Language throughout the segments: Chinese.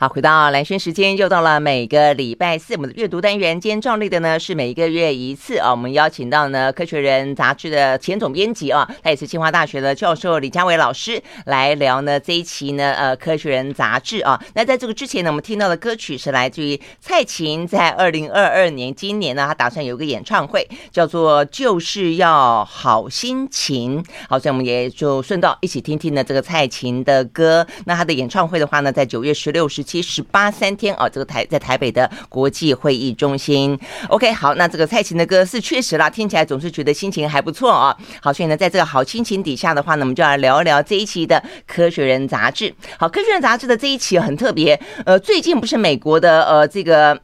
好，回到蓝轩时间，又到了每个礼拜四我们的阅读单元。今天照例的呢是每一个月一次啊，我们邀请到呢《科学人》杂志的前总编辑啊，他也是清华大学的教授李家维老师来聊呢这一期呢《科学人》杂志啊。那在这个之前呢，我们听到的歌曲是来自于蔡琴，在2022年今年呢，他打算有一个演唱会，叫做《就是要好心情》。好，所以我们也就顺道一起听听呢这个蔡琴的歌。那他的演唱会的话呢，在9月16、17、183天啊，这个在台北的国际会议中心。OK， 好，那这个蔡琴的歌是确实啦，听起来总是觉得心情还不错啊。好，所以呢，在这个好心情底下的话呢，我们就来聊一聊这一期的《科学人》杂志。好，《科学人》杂志的这一期很特别，最近不是美国的这个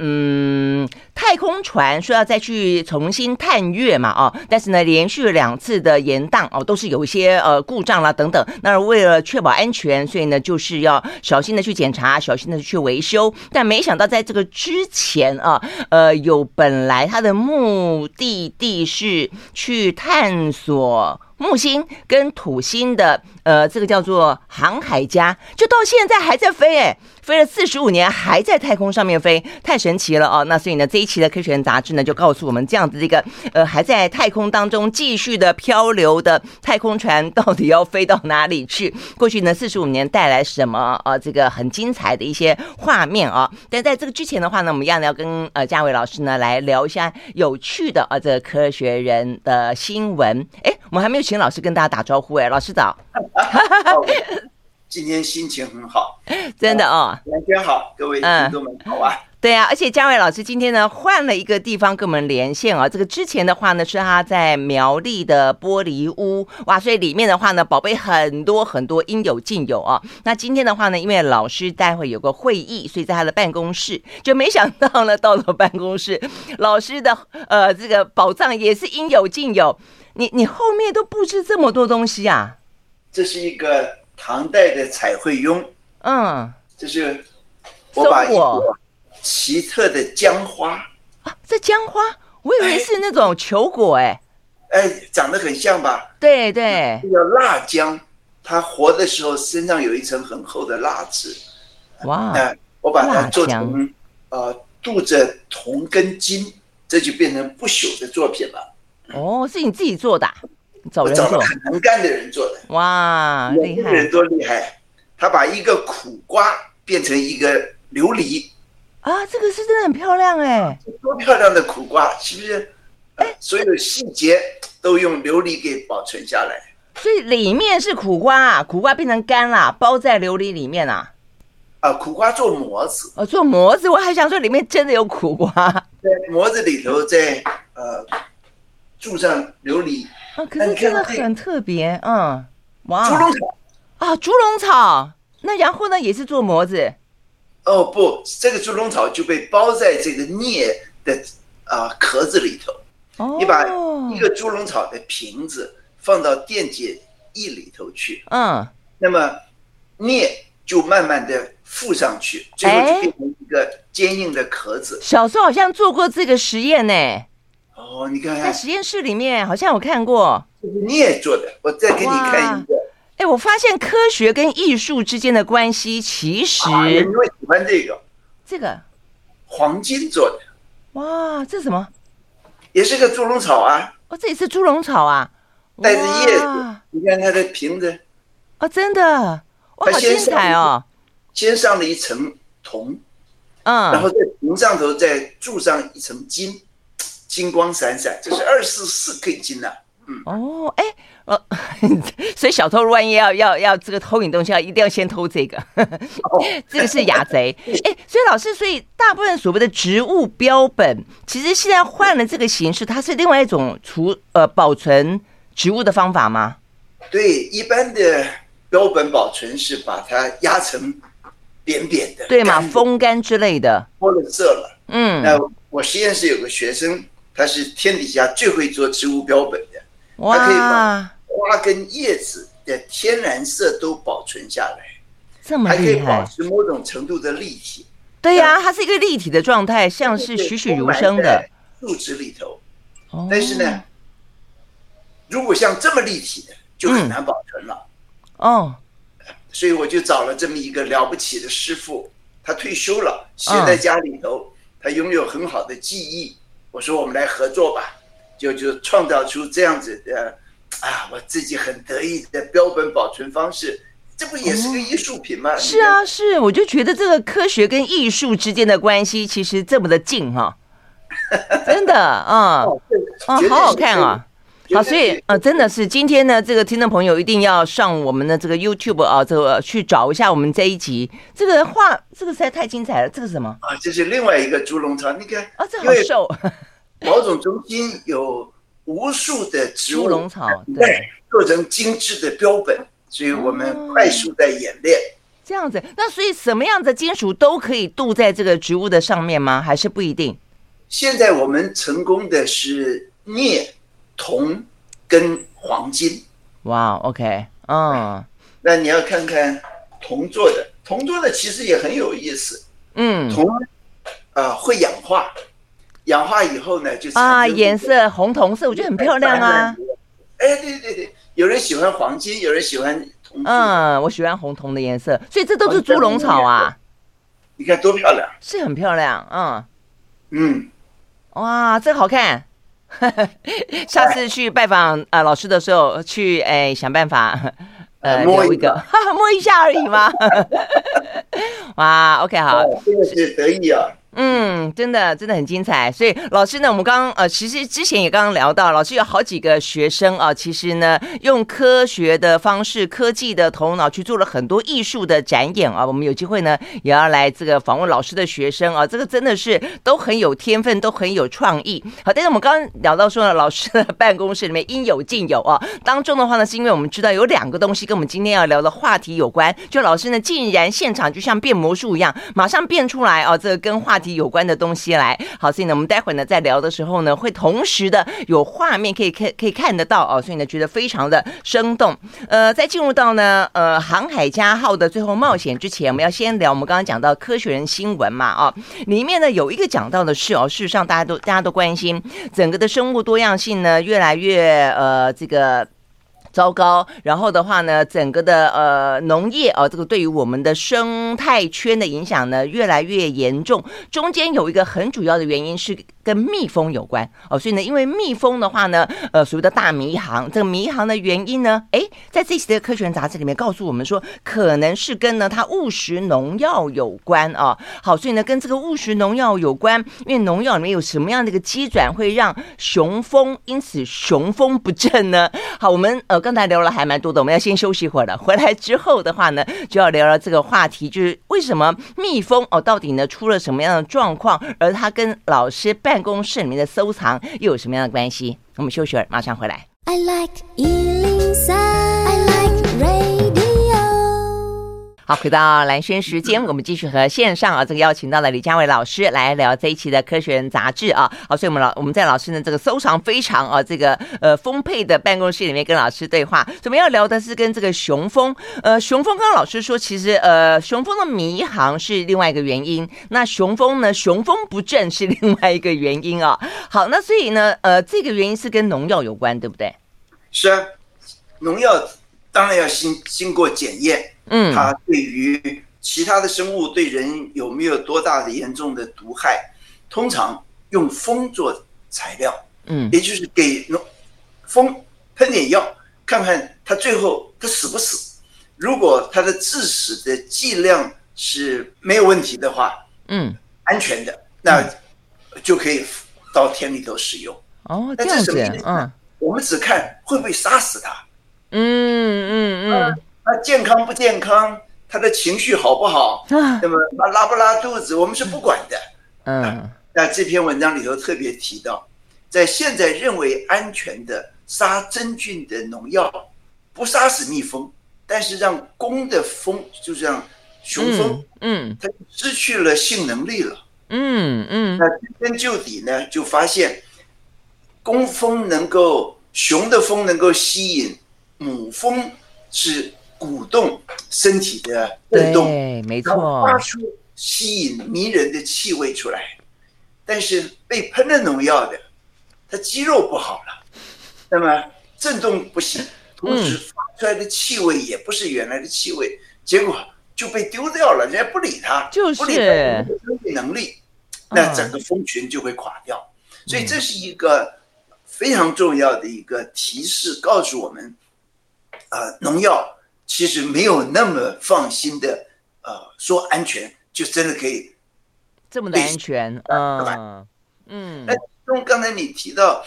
太空船说要再去重新探月嘛啊，但是呢，连续2次的延宕哦，都是有一些故障啦等等。那为了确保安全，所以呢，就是要小心的去检查，小心的去维修。但没想到在这个之前啊，有本来它的目的地是去探索木星跟土星的这个叫做航海家，就到现在还在飞哎，飞了45年还在太空上面飞，太神奇了哦。那所以呢，这一期的《科学人》杂志呢，就告诉我们这样子这个还在太空当中继续的漂流的太空船到底要飞到哪里去？过去呢45年带来什么这个很精彩的一些画面啊。但在这个之前的话呢，我们一样要跟家维老师呢来聊一下有趣的这个《科学人》的新闻。哎，我们还没有请老师跟大家打招呼哎，老师早。今天心情很好，真的哦。蓝轩好，各位听众们好啊。对啊，而且家维老师今天呢换了一个地方跟我们连线啊。这个之前的话呢是他在苗栗的玻璃屋，哇，所以里面的话呢宝贝很多很多，应有尽有啊。那今天的话呢，因为老师待会有个会议，所以在他的办公室，就没想到呢到了办公室，老师的这个宝藏也是应有尽有。你后面都布置这么多东西啊？这是一个唐代的彩绘俑，嗯，这是我把一朵奇特的姜花啊，这姜花我以为是那种球果哎，哎，长得很像吧？对对，这叫蜡姜，它活的时候身上有一层很厚的蜡质。哇，那我把它做成镀着铜跟金，这就变成不朽的作品了。哦，是你自己做的啊？我找了很能干的人做的。哇，厉害！人多厉害，他把一个苦瓜变成一个琉璃。啊，这个是真的很漂亮哎！多漂亮的苦瓜，是不是？哎，所有细节都用琉璃给保存下来。所以里面是苦瓜啊，苦瓜变成干啦，包在琉璃里面啊。啊，苦瓜做模子。哦，做模子，我还想说里面真的有苦瓜。在模子里头再注上琉璃。啊，可是真的很特别，嗯，哇！猪笼草啊，猪笼草，那然后呢也是做模子。哦不，这个猪笼草就被包在这个镍的壳子里头。哦，你把一个猪笼草的瓶子放到电解液里头去，嗯，那么镍就慢慢的附上去，最后就变成一个坚硬的壳子。小时候好像做过这个实验呢。哦，你看看在实验室里面好像有看过，你也做的，我再给你看一个。哎，我发现科学跟艺术之间的关系，其实你会喜欢这个黄金做的。哇，这是什么？也是个猪笼草啊。哦，这也是猪笼草啊，带着叶子。你看它的瓶子。哦，真的，哇，好精彩哦！先上了一层铜，嗯，然后在瓶上头再注上一层金。金光闪闪，这是24K金呐、啊。嗯，哦，哎，所以小偷万一要这个偷你东西，一定要先偷这个，这个是雅贼。哎，所以老师，所以大部分所谓的植物标本，其实现在换了这个形式，它是另外一种保存植物的方法吗？对，一般的标本保存是把它压成扁扁的，对嘛，风干之类的，脱了色了。嗯，那我实验室有个学生。他是天底下最会做植物标本的，他可以把花跟叶子的天然色都保存下来，这么厉害，还可以保持某种程度的立体。对呀、啊，它是一个立体的状态，像是栩栩如生的树脂里头。但是呢，如果像这么立体的，就很难保存了。哦，所以我就找了这么一个了不起的师傅，他退休了，写在家里头，他拥有很好的技艺。我说我们来合作吧，就创造出这样子的啊，我自己很得意的标本保存方式。这不也是个艺术品吗？哦、是啊，是，我就觉得这个科学跟艺术之间的关系其实这么的近哈、啊，真的啊，哦，好好看啊。好，所以真的是今天呢，这个听众朋友一定要上我们的这个 YouTube 啊，这个去找一下我们这一集。这个画，这个实在太精彩了。这个是什么啊？这是另外一个猪笼草，你看啊，这好瘦。保种中心有无数的植物猪笼草，对，做成精致的标本，所以我们快速在演练。这样子，那所以什么样的金属都可以镀在这个植物的上面吗？还是不一定？现在我们成功的是镍、铜跟黄金。哇、wow, OK 嗯，那你要看看铜做的其实也很有意思。嗯，铜会氧化以后呢就啊颜色红铜色，我觉得很漂亮啊。哎，对对对，有人喜欢黄金，有人喜欢铜。嗯，我喜欢红铜的颜色，所以这都是猪笼草啊。你看多漂亮，是很漂亮。嗯嗯，哇，这个好看。下次去拜访老师的时候，去想办法摸一个摸一下而已嘛。哇 ，OK 好，真的是得意啊。嗯，真的真的很精彩。所以老师呢，我们刚其实之前也刚刚聊到，老师有好几个学生啊，其实呢用科学的方式、科技的头脑去做了很多艺术的展演啊。我们有机会呢也要来这个访问老师的学生啊，这个真的是都很有天分，都很有创意。好，但是我们刚刚聊到说呢，老师的办公室里面应有尽有啊。当中的话呢，是因为我们知道有两个东西跟我们今天要聊的话题有关，就老师呢竟然现场就像变魔术一样，马上变出来啊，这个跟话题有关的东西来。好，所以呢我们待会呢在聊的时候呢会同时的有画面可以看得到哦，所以呢觉得非常的生动。在进入到呢航海家号的最后冒险之前，我们要先聊我们刚刚讲到科学人新闻嘛啊、哦，里面呢有一个讲到的是哦，事实上大家都关心整个的生物多样性呢越来越这个糟糕，然后的话呢整个的农业啊、这个对于我们的生态圈的影响呢越来越严重。中间有一个很主要的原因是跟蜜蜂有关哦，所以呢因为蜜蜂的话呢所谓的大迷航，这个迷航的原因呢在这期的科学人杂志里面告诉我们说，可能是跟呢它误食农药有关啊。好，所以呢跟这个误食农药有关，因为农药里面有什么样的一个机转会让雄蜂因此雄蜂不振呢？好，我们刚才聊了还蛮多的，我们要先休息一会儿了。回来之后的话呢，就要聊聊这个话题，就是为什么蜜蜂哦，到底呢出了什么样的状况，而它跟老师办公室里面的收藏又有什么样的关系？我们休息会儿，马上回来。I like 103, I like radio。 好，回到蓝轩时间，我们继续和线上这个邀请到了李家伟老师来聊这一期的《科学人》杂志啊。好，所以我们在老师呢这个收藏非常这个丰沛的办公室里面跟老师对话。所以我们要聊的是跟这个雄蜂，雄蜂刚刚老师说，其实雄蜂的迷航是另外一个原因，那雄蜂呢，雄蜂不振是另外一个原因啊。好，那所以呢这个原因是跟农药有关，对不对？是啊，农药当然要经过检验。嗯，它对于其他的生物对人有没有多大的严重的毒害，通常用蜂做材料。嗯，也就是给蜂喷点药，看看它最后它死不死，如果它的致死的剂量是没有问题的话，嗯，安全的，那就可以到田里头使用。哦，这样子。嗯，我们只看会不会杀死它。嗯嗯嗯。他健康不健康，他的情绪好不好，那么他拉不拉肚子，我们是不管的。嗯，那这篇文章里头特别提到，在现在认为安全的杀真菌的农药，不杀死蜜蜂，但是让公的蜂，就像雄蜂，嗯，它失去了性能力了。嗯嗯，那追根究底呢，就发现公蜂能够，雄的蜂能够吸引母蜂，是鼓动身体的震动，对，没错，发出吸引迷人的气味出来。但是被喷了农药的，它肌肉不好了，那么震动不行，同时发出来的气味也不是原来的气味，结果就被丢掉了，人家不理他，就是不理他的生育能力，那整个蜂群就会垮掉。所以这是一个非常重要的一个提示，告诉我们，农药其实没有那么放心的，说安全就真的可以这么的安全，嗯。那从刚才你提到，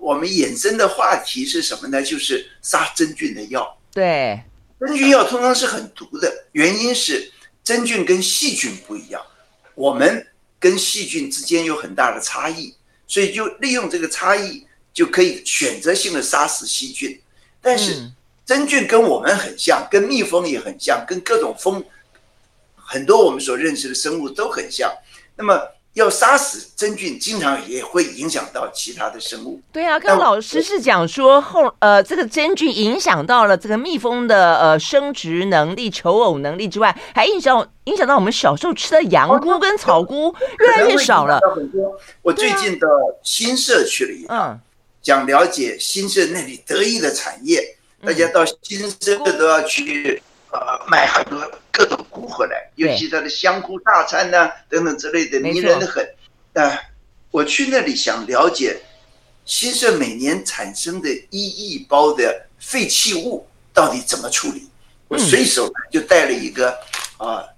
我们衍生的话题是什么呢？就是杀真菌的药。对，真菌药通常是很毒的，原因是真菌跟细菌不一样，我们跟细菌之间有很大的差异，所以就利用这个差异就可以选择性的杀死细菌。但是真菌跟我们很像，跟蜜蜂也很像，跟各种蜂，很多我们所认识的生物都很像。那么要杀死真菌，经常也会影响到其他的生物。对啊，刚老师是讲说这个真菌影响到了这个蜜蜂的生殖能力、求偶能力之外，还影响到我们小时候吃的洋菇跟草菇越来越少了。我最近到新社去了一趟，想了解新社那里得意的产业，大家到新社都要去买很多各种菇回来，尤其它的香菇大餐啊等等之类的，迷人的很。我去那里想了解新社每年产生的1亿包的废弃物到底怎么处理。我随手就带了一个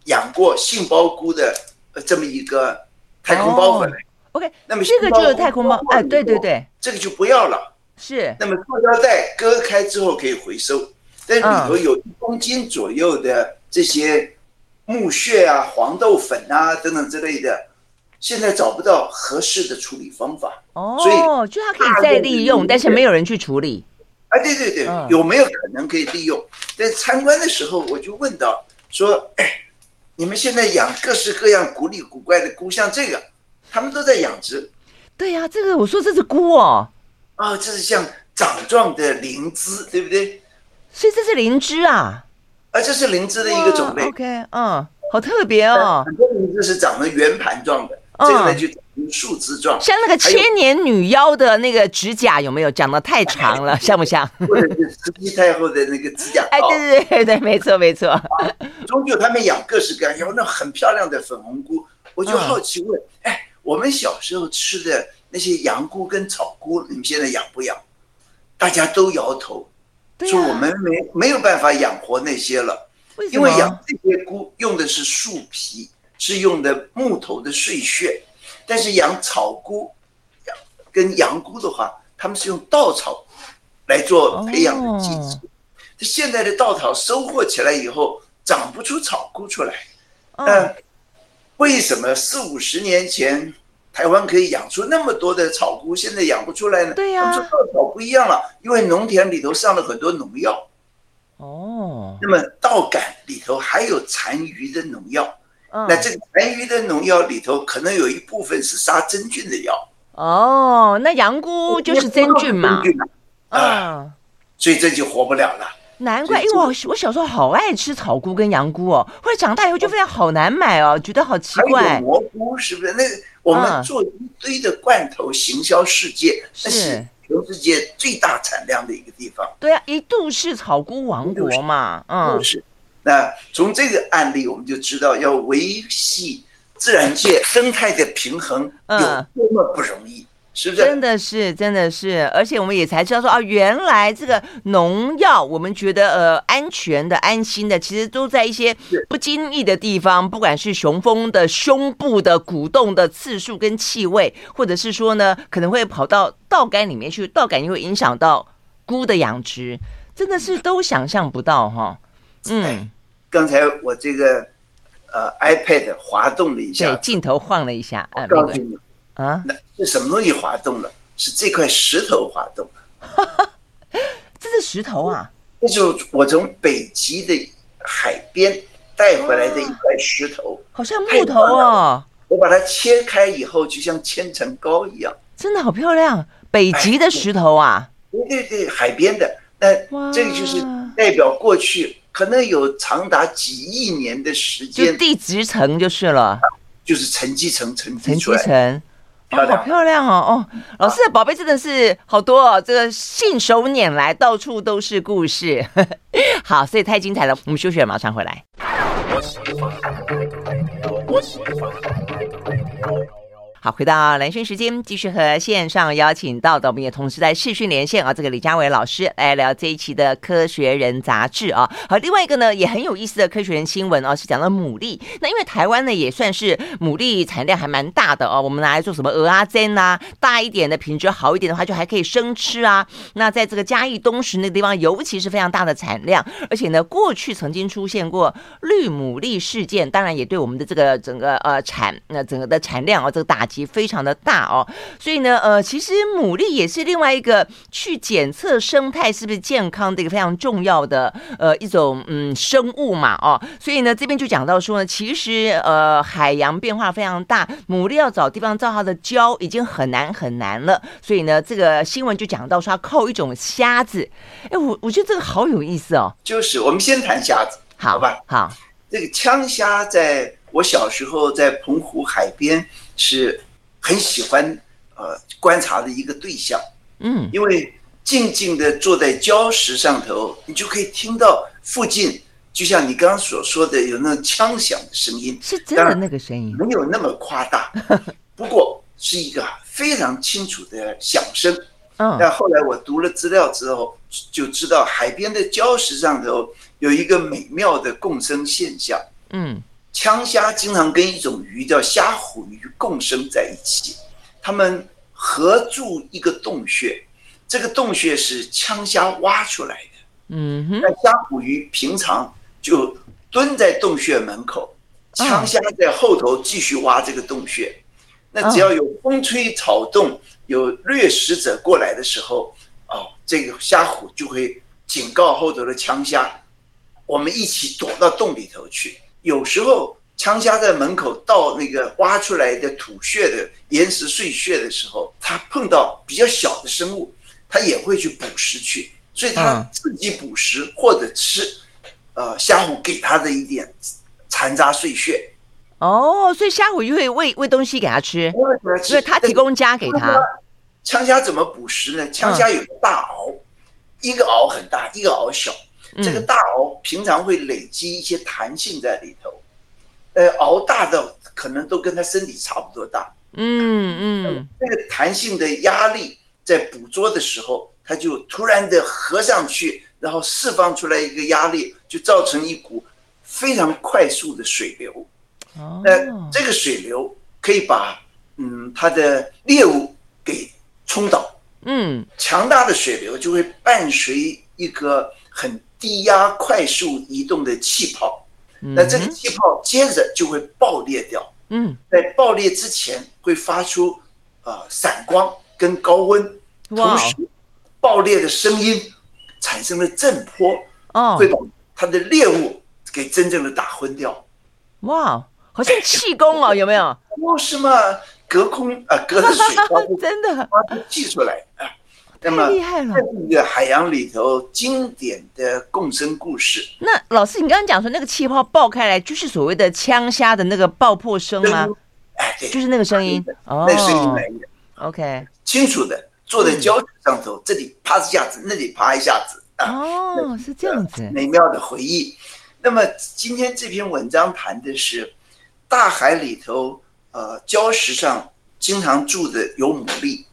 养过杏鲍菇的这么一个太空包回来。OK， 那么这个就是太空包，哎，对对对，这个就不要了。是，那么塑料袋割开之后可以回收。但里头有1公斤左右的这些木屑啊、黄豆粉啊等等之类的，现在找不到合适的处理方法。所以就它可以再利用，但是没有人去处理。对对对，有没有可能可以利用？在参观的时候我就问到说：“哎，你们现在养各式各样古里古怪的菇，像这个，他们都在养殖。”对呀，这个我说这是菇哦。这是像掌状的灵芝，对不对？所以这是灵芝啊，这是灵芝的一个种类。OK， 好特别哦。很多灵芝是长得圆盘状的，这个呢就长成树枝状。像那个千年女妖的那个指甲有没有长得太长了，像不像？或者是慈禧太后的那个指甲套。对对对，没错没错。终究他们养各式各样，有那很漂亮的粉红菇，我就好奇问：我们小时候吃的那些洋菇跟草菇，你们现在养不养？大家都摇头。说我们没有办法养活那些了，因为养这些菇用的是树皮，是用的木头的碎屑，但是养草菇跟洋菇的话，他们是用稻草来做培养的机制。现在的稻草收获起来以后，长不出草菇出来。为什么40-50年前台湾可以养出那么多的草菇，现在养不出来呢？对呀，他们说稻草不一样了，因为农田里头上了很多农药。那么稻秆里头还有残余的农药，那这个残余的农药里头可能有一部分是杀真菌的药。那洋菇就是真菌嘛，所以这就活不了了。难怪，因为我小时候好爱吃草菇跟洋菇哦，后来长大以后就发现好难买哦，觉得好奇怪。还有蘑菇是不是？那我们做一堆的罐头行销世界，那是全世界最大产量的一个地方。对啊，一度是草菇王国嘛。是。那从这个案例我们就知道，要维系自然界生态的平衡有多么不容易。是不是？真的是，真的是，而且我们也才知道说原来这个农药，我们觉得安全的、安心的，其实都在一些不经意的地方，不管是雄蜂的胸部的鼓动的次数跟气味，或者是说呢，可能会跑到稻秆里面去，稻秆又会影响到菇的养殖，真的是都想象不到哈。刚才我这个iPad 滑动了一下，对，镜头晃了一下，告诉你。那是什么东西滑动了？是这块石头滑动了。这是石头啊！这是我从北极的海边带回来的一块石头，好像木头哦。我把它切开以后，就像千层糕一样，真的好漂亮！北极的石头啊！对对对，海边的。那这个就是代表过去可能有长达几亿年的时间，就地质层就是了，就是沉积层沉积出来。哦、好漂亮哦！哦，老师的宝贝真的是好多哦，这个信手拈来，到处都是故事。好，所以太精彩了，我们休息了，马上回来。好，回到蓝轩时间，继续和线上邀请到的，我们也同时在视讯连线啊，这个李家维老师来聊这一期的《科学人》杂志啊。好，另外一个呢也很有意思的《科学人》新闻啊，是讲到牡蛎。那因为台湾呢也算是牡蛎产量还蛮大的哦，我们拿来做什么蚵仔煎啊，大一点的品质好一点的话，就还可以生吃啊。那在这个嘉义东石那个地方，尤其是非常大的产量，而且呢过去曾经出现过绿牡蛎事件，当然也对我们的这个整个整个的产量啊，这个打击非常的大哦，所以呢，其实牡蛎也是另外一个去检测生态是不是健康的一个非常重要的一种生物嘛哦，所以呢这边就讲到说呢，其实海洋变化非常大，牡蛎要找地方造它的胶已经很难很难了，所以呢这个新闻就讲到说它靠一种虾子，哎，我觉得这个好有意思哦，就是我们先谈虾子，好吧？好，这个枪虾在我小时候在澎湖海边是很喜欢观察的一个对象，嗯，因为静静的坐在礁石上头，你就可以听到附近，就像你刚刚所说的有那种枪响的声音，是真的那个声音，没有那么夸大，不过是一个非常清楚的响声。嗯，但后来我读了资料之后，就知道海边的礁石上头有一个美妙的共生现象，嗯。枪虾经常跟一种鱼叫虾虎鱼共生在一起，它们合住一个洞穴，这个洞穴是枪虾挖出来的。嗯哼，那虾虎鱼平常就蹲在洞穴门口，枪虾在后头继续挖这个洞穴。那只要有风吹草动，有掠食者过来的时候，哦，这个虾虎就会警告后头的枪虾，我们一起躲到洞里头去。有时候枪虾在门口到那个挖出来的土穴的岩石碎屑的时候，它碰到比较小的生物，它也会去捕食去，所以它自己捕食或者吃虾虎给它的一点残渣碎屑。哦，所以虾虎就会喂东西给它吃，因为它提供家给它。枪虾怎么捕食呢？枪虾有个大螯，一个螯很大，一个螯小。这个大螯平常会累积一些弹性在里头，螯大的可能都跟他身体差不多大，这个弹性的压力在捕捉的时候，它就突然的合上去，然后释放出来一个压力，就造成一股非常快速的水流。这个水流可以把它的猎物给冲倒。强大的水流就会伴随一个很低压快速移动的气泡，那这个气泡接着就会爆裂掉。在爆裂之前会发出闪光跟高温，同时爆裂的声音产生了震波，会把它的猎物给真正的打昏掉。哇，好像气功哦，有没有？哦，是吗？隔着水花真的花气出来啊！那么这个海洋里头经典的共生故事。那老师，你刚刚讲说那个气泡爆开来，就是所谓的枪虾的那个爆破声吗？哎，对，就是那个声音，那声音来的。OK， 清楚的，坐在礁石上头，这里啪一下子，那里啪一下子啊。哦，是这样子，美妙的回忆。那么今天这篇文章谈的是大海里头，礁石上经常住的有牡蛎。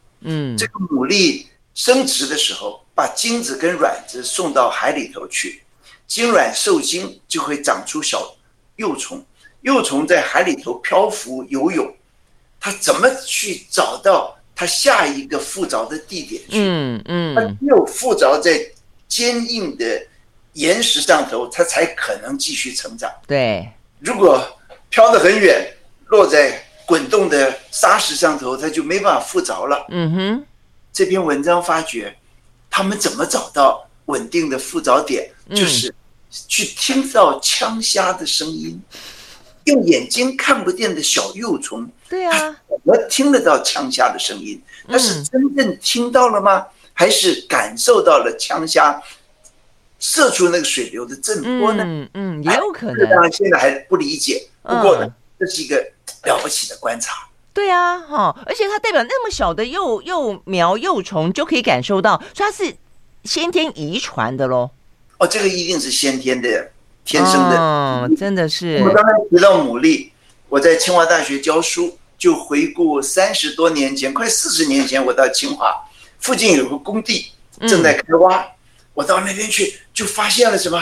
这个牡蛎生殖的时候，把精子跟卵子送到海里头去，精卵受精就会长出小幼虫，幼虫在海里头漂浮游泳，它怎么去找到它下一个附着的地点去？它只有附着在坚硬的岩石上头，它才可能继续成长。对，如果飘得很远，落在滚动的沙石上头，它就没办法附着了。这篇文章发觉他们怎么找到稳定的附着点，就是去听到枪虾的声音，用眼睛看不见的小幼虫，对啊，怎么听得到枪虾的声音？那是真正听到了吗？还是感受到了枪虾射出那个水流的震波呢？也有可能。当然现在还不理解，不过呢，这是一个了不起的观察。对啊，哈，而且它代表那么小的幼苗幼虫就可以感受到，所以它是先天遗传的咯。哦，这个一定是先天的，天生的，哦，真的是。我刚才提到牡蛎，我在清华大学教书，就回顾30多年前，快40年前，我到清华附近有个工地正在开挖，我到那边去就发现了什么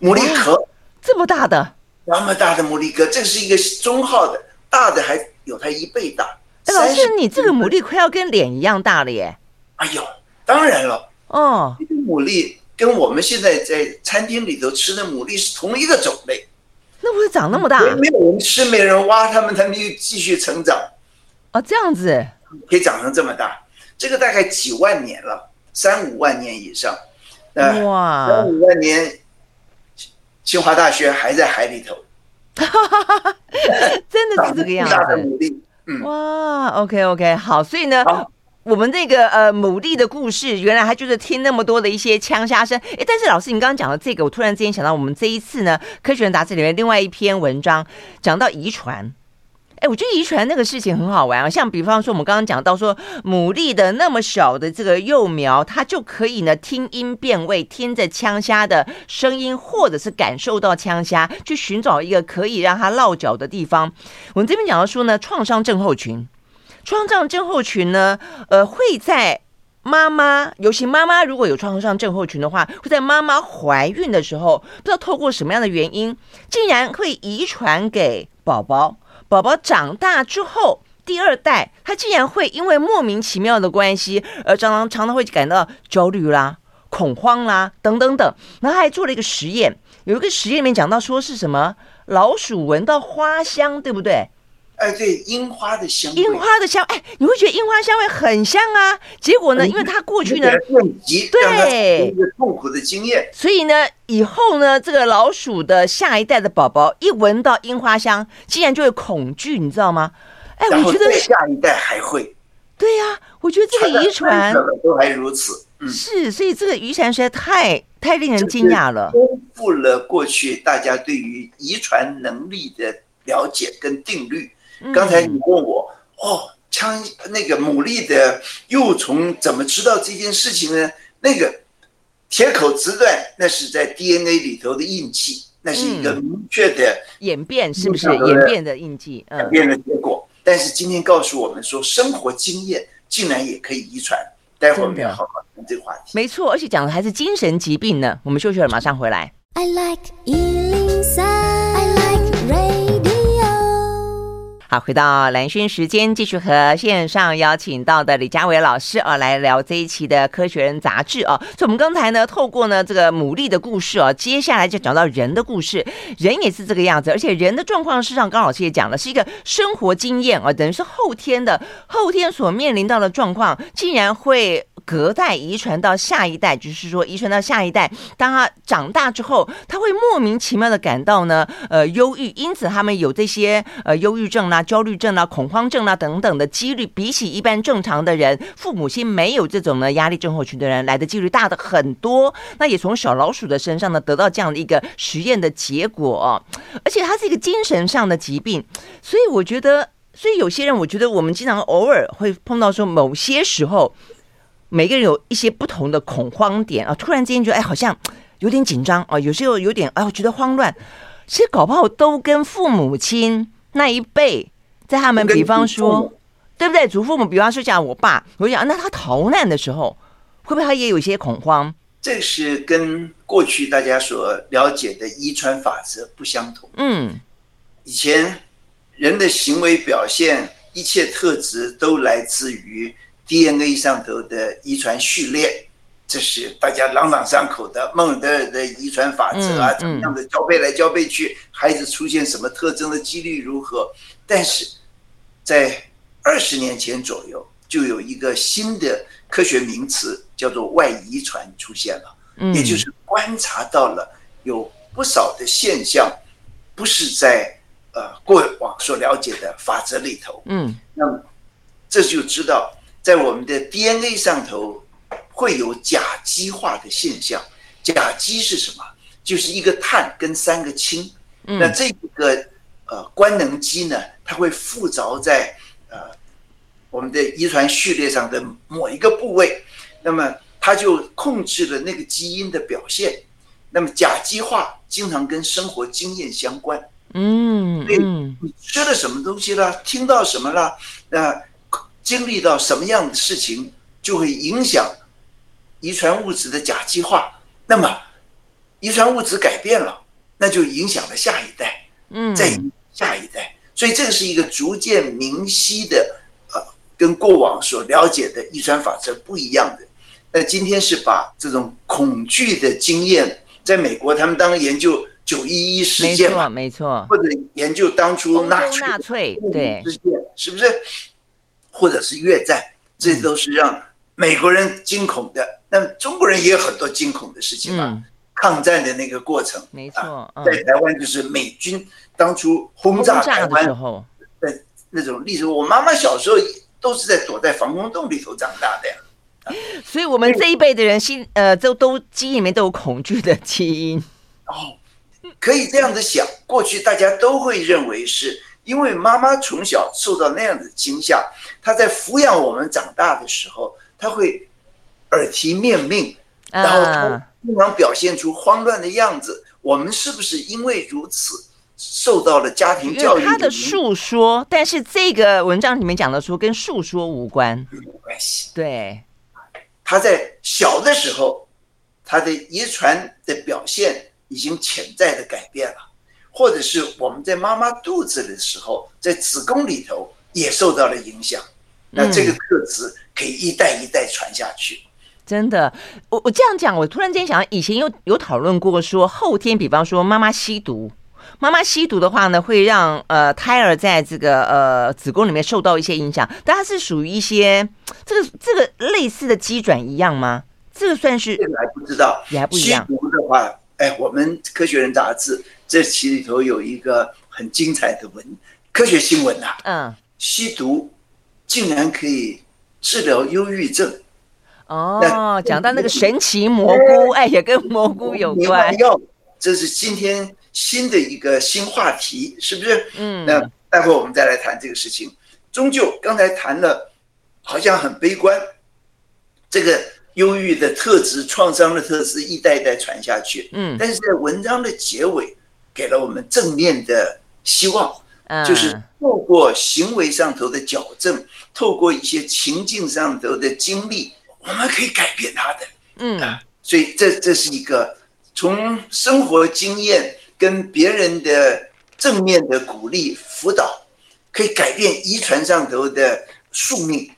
牡蛎壳，哦，这么大的牡蛎壳，这是一个中号的，大的还有它1倍大。哎，老师，你这个牡蛎快要跟脸一样大了耶！哎呦，当然了，哦，这个牡蛎跟我们现在在餐厅里头吃的牡蛎是同一个种类。那会长那么大？没有人吃，没有人挖它们就继续成长。哦，这样子可以长成这么大，这个大概几万年了，3-5万年以上。哇，3-5万年，清华大学还在海里头。真的是这个样子，大的牡蛎，哇 ，OK， 好，所以呢，我们那个牡蛎的故事，原来它就是听那么多的一些枪杀声。哎，但是老师，你刚刚讲的这个，我突然之间想到，我们这一次呢，《科学人》杂志里面另外一篇文章讲到遗传。哎，我觉得遗传那个事情很好玩啊，像比方说我们刚刚讲到说牡蛎的那么小的这个幼苗，它就可以呢听音辨位，听着枪虾的声音，或者是感受到枪虾，去寻找一个可以让它落脚的地方。我们这边讲到说呢，创伤症候群呢，会在妈妈，尤其妈妈如果有创伤症候群的话，会在妈妈怀孕的时候，不知道透过什么样的原因，竟然会遗传给宝宝。宝宝长大之后，第二代他竟然会因为莫名其妙的关系，而常常会感到焦虑啦、恐慌啦等等。然后还做了一个实验，有一个实验里面讲到说是什么老鼠闻到花香，对不对？哎，对，樱花的香，哎，你会觉得樱花香味很香啊。结果呢，因为他过去呢，对，痛苦的经验，所以呢，以后呢，这个老鼠的下一代的宝宝一闻到樱花香，竟然就会恐惧，你知道吗？哎，我觉得下一代还会。对呀，我觉得这个遗传都还如此，是，所以这个遗传实在太令人惊讶了，丰富了过去大家对于遗传能力的了解跟定律。刚才你问我，那个牡蛎的幼虫怎么知道这件事情呢？那个铁口直断，那是在 DNA 里头的印记，那是一个明确的演变，是不是演变的印记？演变的结果。但是今天告诉我们说，生活经验竟然也可以遗传。待会儿我们要好好谈这个话题。没错，而且讲的还是精神疾病呢。我们休息了，马上回来。I like 103， I like radio。好，回到蓝轩时间，继续和线上邀请到的李家维老师来聊这一期的《科学人》杂志啊。所以我们刚才呢，透过呢这个牡蛎的故事啊，接下来就讲到人的故事。人也是这个样子，而且人的状况，事实上刚老师也讲了，是一个生活经验啊，等于是后天所面临到的状况，竟然会隔代遗传到下一代，就是说遗传到下一代，当他长大之后，他会莫名其妙的感到呢忧郁，因此他们有这些忧郁症啦、焦虑症啦、恐慌症啦等等的几率，比起一般正常的人，父母亲没有这种呢压力症候群的人来的几率大的很多。那也从小老鼠的身上呢得到这样的一个实验的结果，而且它是一个精神上的疾病，所以有些人，我觉得我们经常偶尔会碰到说，某些时候每个人有一些不同的恐慌点啊，突然之间觉得好像有点紧张啊，有时候有点我觉得慌乱，其实搞不好都跟父母亲那一辈，在他们比方说，对不对？祖父母，比方说讲我爸，我讲那他逃难的时候，会不会他也有一些恐慌？这是跟过去大家所了解的遗传法则不相同。以前人的行为表现，一切特质都来自于DNA 上头的遗传序列，这是大家朗朗上口的孟德尔的遗传法则啊，怎么样的交配来交配去，孩子出现什么特征的几率如何？但是，在20年前左右，就有一个新的科学名词叫做外遗传出现了，也就是观察到了有不少的现象，不是在过往所了解的法则里头，那么这就知道，在我们的 DNA 上头会有甲基化的现象。甲基是什么？就是一个碳跟3个氢。那这个官能基呢，它会附着在我们的遗传序列上的某一个部位，那么它就控制了那个基因的表现。那么甲基化经常跟生活经验相关，所以你吃了什么东西啦，听到什么啦，经历到什么样的事情，就会影响遗传物质的甲基化。那么遗传物质改变了，那就影响了下一代，再下一代。所以这个是一个逐渐明晰的，跟过往所了解的遗传法则不一样的。那今天是把这种恐惧的经验，在美国他们当然研究911事件嘛，没错，或者研究当初纳粹对事件，是不是？或者是越战，这都是让美国人惊恐的。那中国人也有很多惊恐的事情嘛，抗战的那个过程，没错，在台湾就是美军当初轰炸台湾的时候，那种历史，我妈妈小时候都是在躲在防空洞里头长大的呀。所以我们这一辈的人都基因里面都有恐惧的基因。可以这样子想，过去大家都会认为是因为妈妈从小受到那样的惊吓，她在抚养我们长大的时候，她会耳提面命，然后她经常表现出慌乱的样子。我们是不是因为如此受到了家庭教育？他的述说，但是这个文章里面讲的说跟述说无关，没关系。对，他在小的时候，他的遗传的表现已经潜在的改变了，或者是我们在妈妈肚子的时候，在子宫里头也受到了影响。那这个特质可以一代一代传下去。真的，我这样讲，我突然间想到，以前有讨论过说后天，比方说妈妈吸毒。妈妈吸毒的话呢，会让胎儿在这个子宫里面受到一些影响，但它是属于一些这个类似的机转一样吗？这个算是还不知道，也还不一样。吸毒的话，我们科学人杂志这期里头有一个很精彩的科学新闻呐，吸毒竟然可以治疗忧郁症。哦，讲到那个神奇蘑菇，也跟蘑菇有关。这是今天新的一个新话题，是不是？那待会我们再来谈这个事情。终究刚才谈了，好像很悲观，这个忧郁的特质、创伤的特质一代一代传下去。但是在文章的结尾给了我们正面的希望，就是透过行为上头的矫正，透过一些情境上头的经历，我们可以改变它的。所以这是一个从生活经验。跟别人的正面的鼓励辅导，可以改变遗传上头的宿命。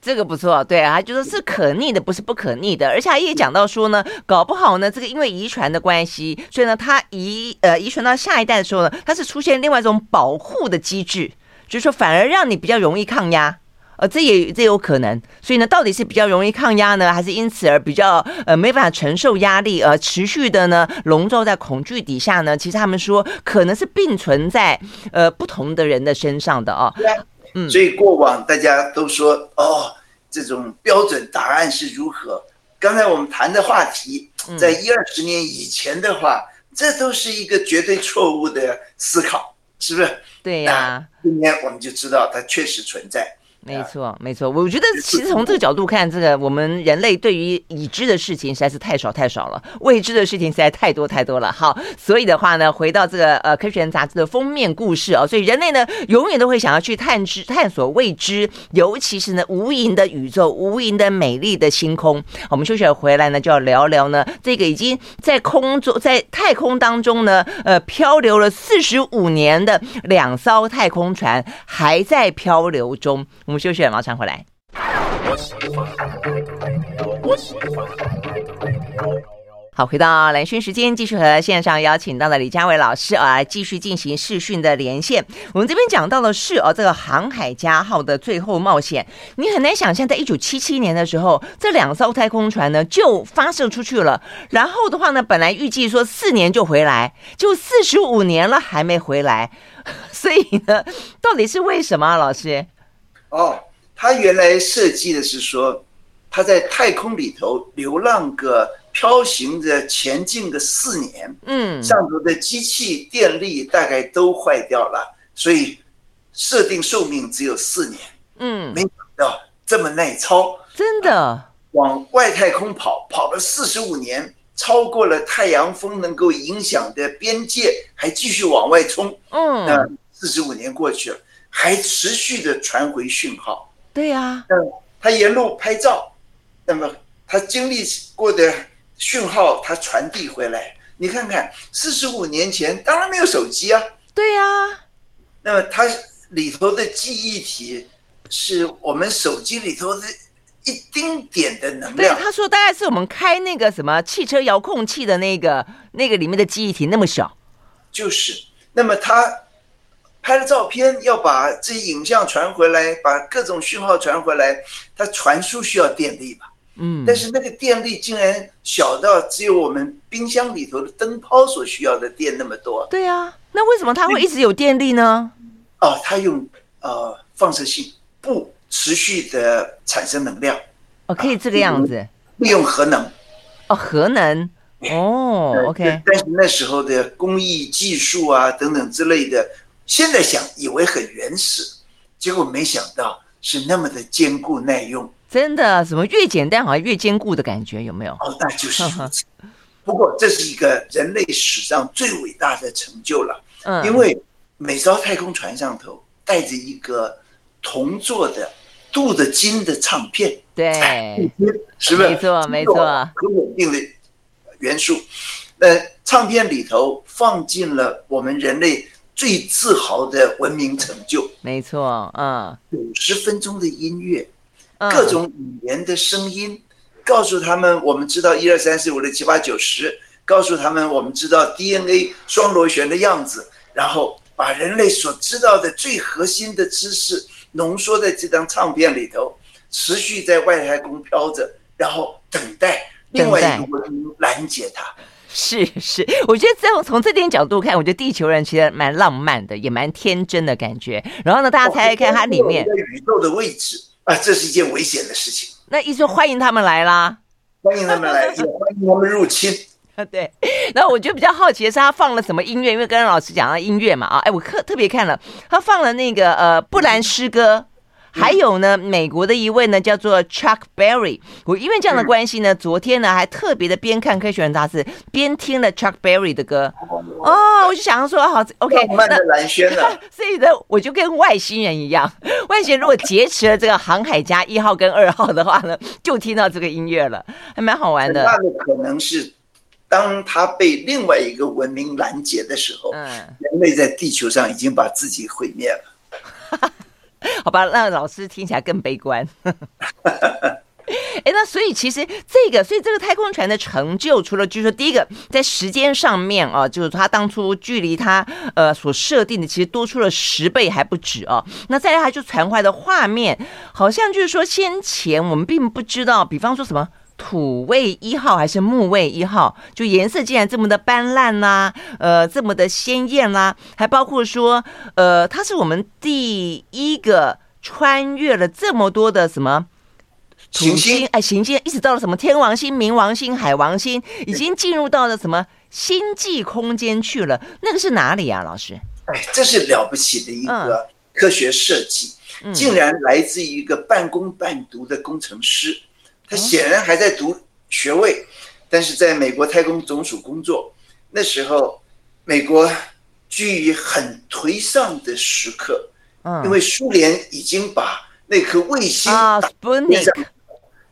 这个不错，对啊，就是是可逆的，不是不可逆的。而且他也讲到说呢，搞不好呢，这个因为遗传的关系，所以呢，他遗传到下一代的时候呢，它是出现另外一种保护的机制，就是说反而让你比较容易抗压。这也有可能，所以呢，到底是比较容易抗压呢，还是因此而比较没办法承受压力，而持续的呢笼罩在恐惧底下呢？其实他们说可能是并存在不同的人的身上的啊。所以过往大家都说这种标准答案是如何？刚才我们谈的话题，在10-20年以前的话，这都是一个绝对错误的思考，是不是？对呀，今天我们就知道它确实存在。没错，我觉得其实从这个角度看，这个我们人类对于已知的事情实在是太少了，未知的事情实在太多了。好，所以的话呢，回到这个科学人杂志的封面故事啊，所以人类呢永远都会想要去探索未知，尤其是呢无垠的宇宙、无垠的美丽的星空。我们休息回来呢，就要聊聊呢这个已经在太空当中呢漂流了45年的2艘太空船还在漂流中。我们休息了，马上回来。好，回到蓝轩时间，继续和线上邀请到的李家维老师继续进行视讯的连线。我们这边讲到的是这个航海家号的最后冒险，你很难想象，在1977年的时候，这2艘太空船呢就发射出去了。然后的话呢，本来预计说4年就回来，就45年了还没回来，所以呢，到底是为什么，老师？他原来设计的是说，他在太空里头流浪飘行着前进个4年，上头的机器电力大概都坏掉了，所以设定寿命只有4年，嗯，没想到这么耐操，真的往外太空跑了45年，超过了太阳风能够影响的边界，还继续往外冲，嗯，那45年过去了，还持续的传回讯号。对呀，他沿路拍照，那么他经历过的讯号，他传递回来。你看看，45年前当然没有手机啊。对呀，那么它里头的记忆体是我们手机里头的一丁点的能量。对，他说大概是我们开那个什么汽车遥控器的那个里面的记忆体那么小。就是，那么他拍了照片，要把这些影像传回来，把各种讯号传回来，它传输需要电力吧？嗯，但是那个电力竟然小到只有我们冰箱里头的灯泡所需要的电那么多。对啊，那为什么它会一直有电力呢？哦，它用放射性不持续的产生能量。哦，可以这个样子。利用核能。哦，核能。哦，OK。但是那时候的工艺技术啊等等之类的，现在想以为很原始，结果没想到是那么的坚固耐用。真的，什么越简单好像越坚固的感觉，有没有？哦，那就是如此。不过这是一个人类史上最伟大的成就了，嗯，因为每艘太空船上头带着一个铜做的镀的金的唱片，对，是不是？没错，没错，很稳定的元素。唱片里头放进了我们人类最自豪的文明成就，没错，嗯，90分钟的音乐，各种语言的声音，告诉他们我们知道1、2、3、4、5、6、7、8、9、10，告诉他们我们知道 DNA 双螺旋的样子，然后把人类所知道的最核心的知识浓缩在这张唱片里头，持续在外太空飘着，然后等待另外一个文明拦截它。是，我觉得从这点角度看，我觉得地球人其实蛮浪漫的，也蛮天真的感觉。然后呢，大家猜猜看它里面宇宙的位置啊，这是一件危险的事情。那意思欢迎他们来啦，欢迎他们来，也欢迎他们入侵。对，然后我觉得比较好奇的是他放了什么音乐，因为刚刚老师讲到音乐嘛，啊，哎，我特别看了，他放了那个布兰诗歌。还有呢，美国的一位呢叫做 Chuck Berry， 我因为这样的关系呢，昨天呢还特别的边看科学人杂志边听了 Chuck Berry 的歌，哦，我就想要说好 OK， 慢的蓝轩了，所以呢我就跟外星人一样，外星人如果劫持了这个航海家1号跟2号的话呢，就听到这个音乐了，还蛮好玩的。那个可能是当他被另外一个文明拦截的时候，人类在地球上已经把自己毁灭了。好吧，让老师听起来更悲观。那所以其实这个太空船的成就，除了就是说第一个在时间上面啊，就是他当初距离他所设定的其实多出了10倍还不止啊。那再来他就传回来的画面，好像就是说先前我们并不知道，比方说什么土卫1号还是木卫1号，就颜色竟然这么的斑斓啦，这么的鲜艳啦，还包括说，它是我们第一个穿越了这么多的什么土星，哎，行星，一直到了什么天王星、冥王星、海王星，已经进入到了什么星际空间去了。那个是哪里啊，老师？哎，这是了不起的一个科学设计，竟然来自一个半工半读的工程师。他显然还在读学位，但是在美国太空总署工作。那时候，美国居于很颓丧的时刻，因为苏联已经把那颗卫星打天上，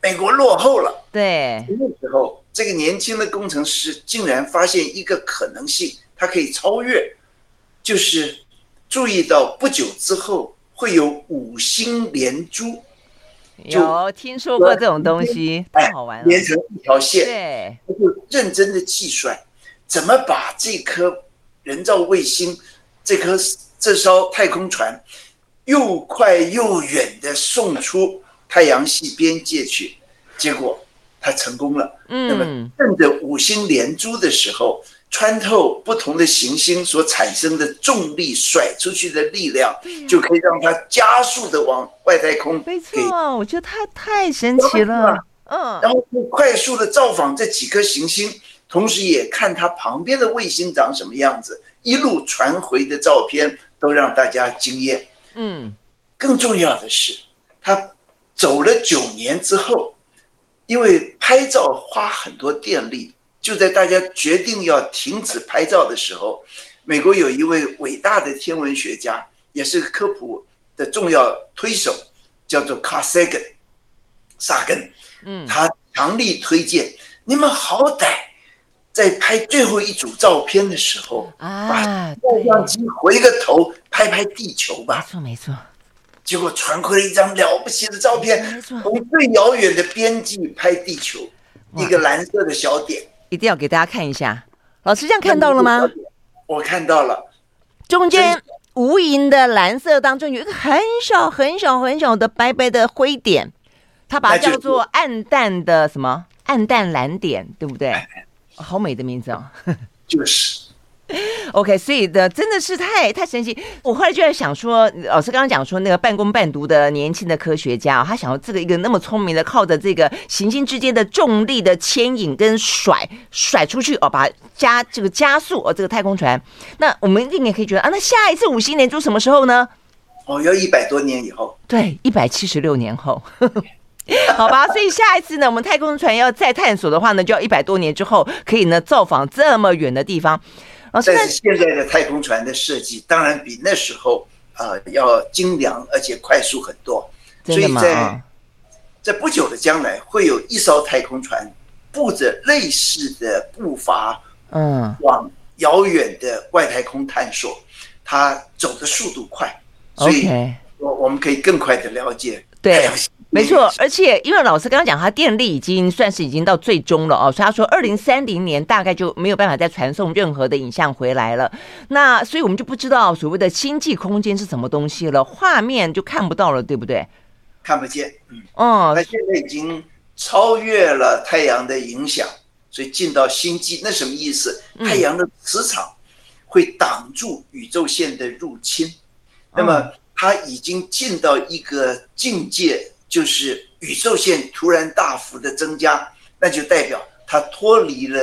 美国落后了。对，那时候这个年轻的工程师竟然发现一个可能性，他可以超越，就是注意到不久之后会有5星连珠。有听说过这种东西，太好玩了，连成一条线。对，就认真的计算怎么把这颗人造卫星、这艘太空船又快又远的送出太阳系边界去，结果它成功了。那么趁着5星连珠的时候，穿透不同的行星所产生的重力甩出去的力量，就可以让它加速的往外太空。没错，我觉得它太神奇了。然后快速的造访这几颗行星，同时也看它旁边的卫星长什么样子，一路传回的照片都让大家惊艳。嗯，更重要的是，他走了9年之后，因为拍照花很多电力，就在大家决定要停止拍照的时候，美国有一位伟大的天文学家，也是科普的重要推手，叫做 Carl Sagan， 萨根，他强力推荐你们好歹在拍最后一组照片的时候，把照相机回个头拍拍地球吧。没错没错。结果传回了一张了不起的照片，从最遥远的边际拍地球，一个蓝色的小点，一定要给大家看一下。老师这样看到了吗？我看到了，中间无垠的蓝色当中有一个很小很小很小的白白的灰点，它把它叫做暗淡的什么？暗淡蓝点，对不对？好美的名字哦，就是OK， 所以的真的是太神奇。我后来就在想说，老师刚刚讲说那个半工半读的年轻的科学家，他想要这个一个那么聪明的，靠着这个行星之间的重力的牵引跟甩出去哦，把这个加速哦这个太空船。那我们一年可以觉得啊，那下一次五星连珠什么时候呢？哦，要100多年以后。对，176年后。好吧，所以下一次呢，我们太空船要再探索的话呢，就要100多年之后可以呢造访这么远的地方。但是现在的太空船的设计当然比那时候要精良而且快速很多，所以在不久的将来会有一艘太空船步着类似的步伐往遥远的外太空探索，它走的速度快，所以我们可以更快的了解太阳系。没错，而且因为老师刚刚讲，他电力已经算是已经到最终了哦，所以他说2030年大概就没有办法再传送任何的影像回来了。那所以我们就不知道所谓的星际空间是什么东西了，画面就看不到了，对不对？看不见，它现在已经超越了太阳的影响，所以进到星际，那什么意思？太阳的磁场会挡住宇宙线的入侵，那么它已经进到一个境界。就是宇宙线突然大幅的增加，那就代表它脱离了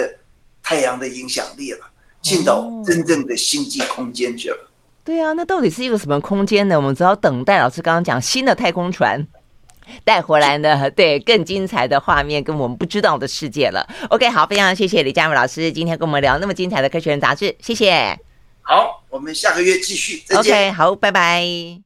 太阳的影响力了，进到真正的星际空间去了。对啊，那到底是一个什么空间呢？我们只要等待老师刚刚讲新的太空船带回来呢，对，更精彩的画面跟我们不知道的世界了。OK， 好，非常谢谢李佳美老师今天跟我们聊那么精彩的科学人杂志，谢谢。好，我们下个月继续，再见。OK， 好，拜拜。